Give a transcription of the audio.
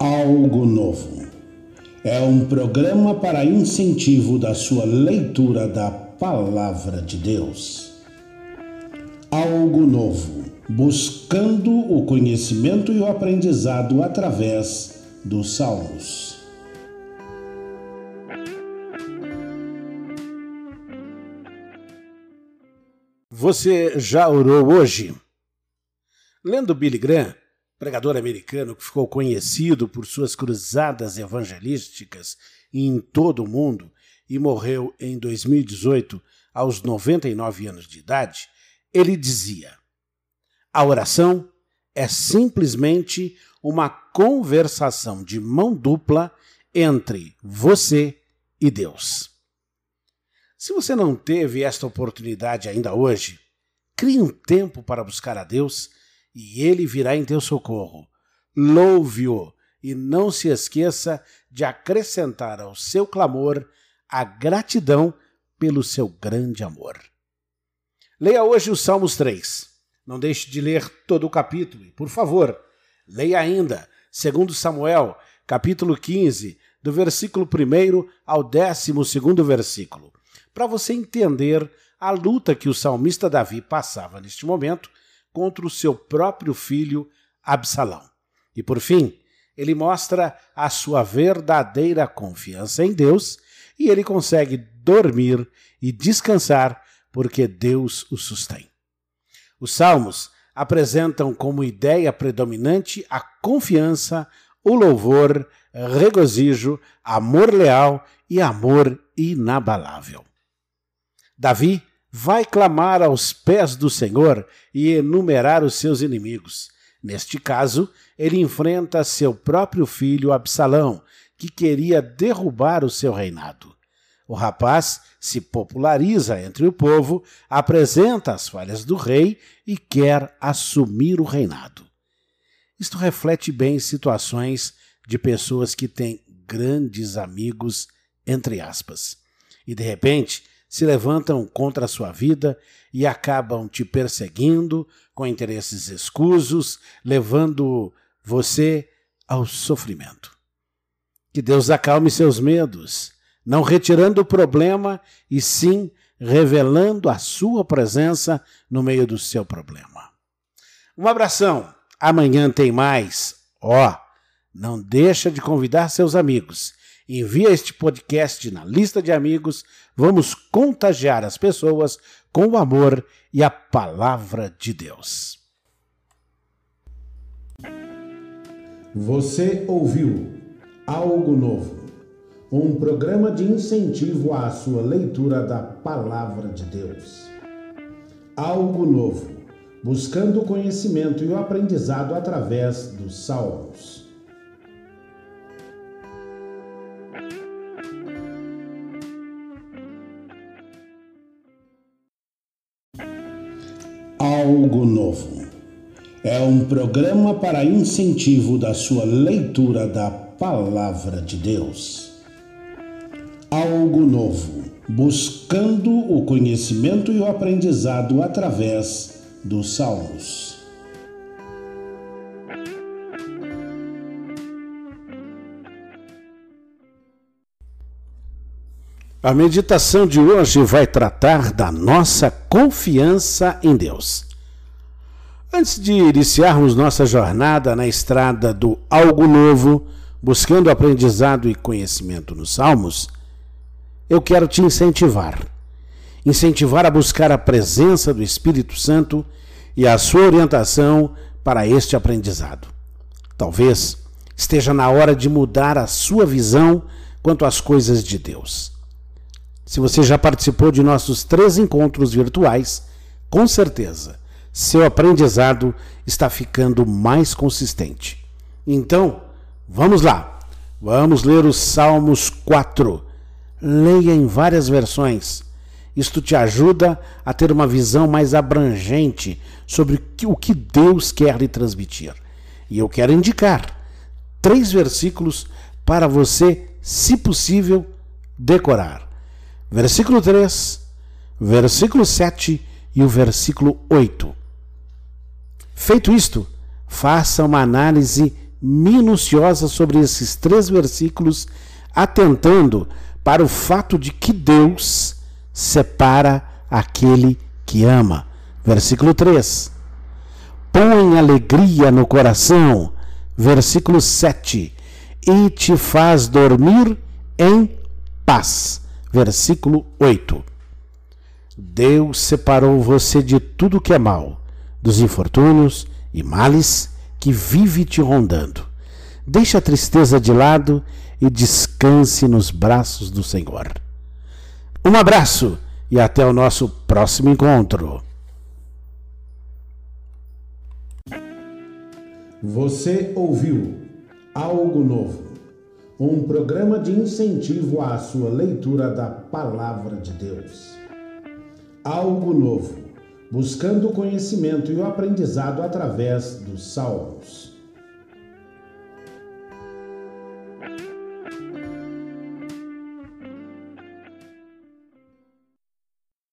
Algo Novo. É um programa para incentivo da sua leitura da Palavra de Deus. Algo Novo, buscando o conhecimento e o aprendizado através dos Salmos. Você já orou hoje? Lendo Billy Graham, pregador americano que ficou conhecido por suas cruzadas evangelísticas em todo o mundo e morreu em 2018 aos 99 anos de idade, ele dizia: a oração é simplesmente uma conversação de mão dupla entre você e Deus. Se você não teve esta oportunidade ainda hoje, crie um tempo para buscar a Deus e Ele virá em teu socorro. Louve-o e não se esqueça de acrescentar ao seu clamor a gratidão pelo seu grande amor. Leia hoje os Salmos 3. Não deixe de ler todo o capítulo e, por favor, leia ainda 2 Samuel, capítulo 15, do versículo 1 ao 12º versículo, para você entender a luta que o salmista Davi passava neste momento contra o seu próprio filho Absalão. E por fim, ele mostra a sua verdadeira confiança em Deus e ele consegue dormir e descansar porque Deus o sustém. Os Salmos apresentam como ideia predominante a confiança, o louvor, regozijo, amor leal e amor inabalável. Davi vai clamar aos pés do Senhor e enumerar os seus inimigos. Neste caso, ele enfrenta seu próprio filho Absalão, que queria derrubar o seu reinado. O rapaz se populariza entre o povo, apresenta as falhas do rei e quer assumir o reinado. Isto reflete bem situações de pessoas que têm grandes amigos, entre aspas, e de repente se levantam contra a sua vida e acabam te perseguindo com interesses escusos, levando você ao sofrimento. Que Deus acalme seus medos, não retirando o problema e sim revelando a sua presença no meio do seu problema. Um abração, amanhã tem mais. Não deixa de convidar seus amigos. Envia este podcast na lista de amigos. Vamos contagiar as pessoas com o amor e a palavra de Deus. Você ouviu Algo Novo, um programa de incentivo à sua leitura da Palavra de Deus. Algo Novo, buscando o conhecimento e o aprendizado através dos Salmos. Algo Novo. É um programa para incentivo da sua leitura da Palavra de Deus. Algo Novo, buscando o conhecimento e o aprendizado através dos Salmos. A meditação de hoje vai tratar da nossa confiança em Deus. Antes de iniciarmos nossa jornada na estrada do Algo Novo, buscando aprendizado e conhecimento nos Salmos, eu quero te incentivar a buscar a presença do Espírito Santo e a sua orientação para este aprendizado. Talvez esteja na hora de mudar a sua visão quanto às coisas de Deus. Se você já participou de nossos 3 encontros virtuais, com certeza seu aprendizado está ficando mais consistente. Então, vamos lá. Vamos ler os Salmos 4. Leia em várias versões. Isto te ajuda a ter uma visão mais abrangente sobre o que Deus quer lhe transmitir. E eu quero indicar 3 versículos para você, se possível, decorar. Versículo 3, versículo 7 e o versículo 8. Feito isto, faça uma análise minuciosa sobre esses três versículos, atentando para o fato de que Deus separa aquele que ama. Versículo 3. Põe alegria no coração. Versículo 7. E te faz dormir em paz. Versículo 8. Deus separou você de tudo que é mal, dos infortúnios e males que vive te rondando. Deixe a tristeza de lado e descanse nos braços do Senhor. Um abraço e até o nosso próximo encontro. Você ouviu Algo Novo, um programa de incentivo à sua leitura da Palavra de Deus. Algo Novo, buscando o conhecimento e o aprendizado através dos Salmos.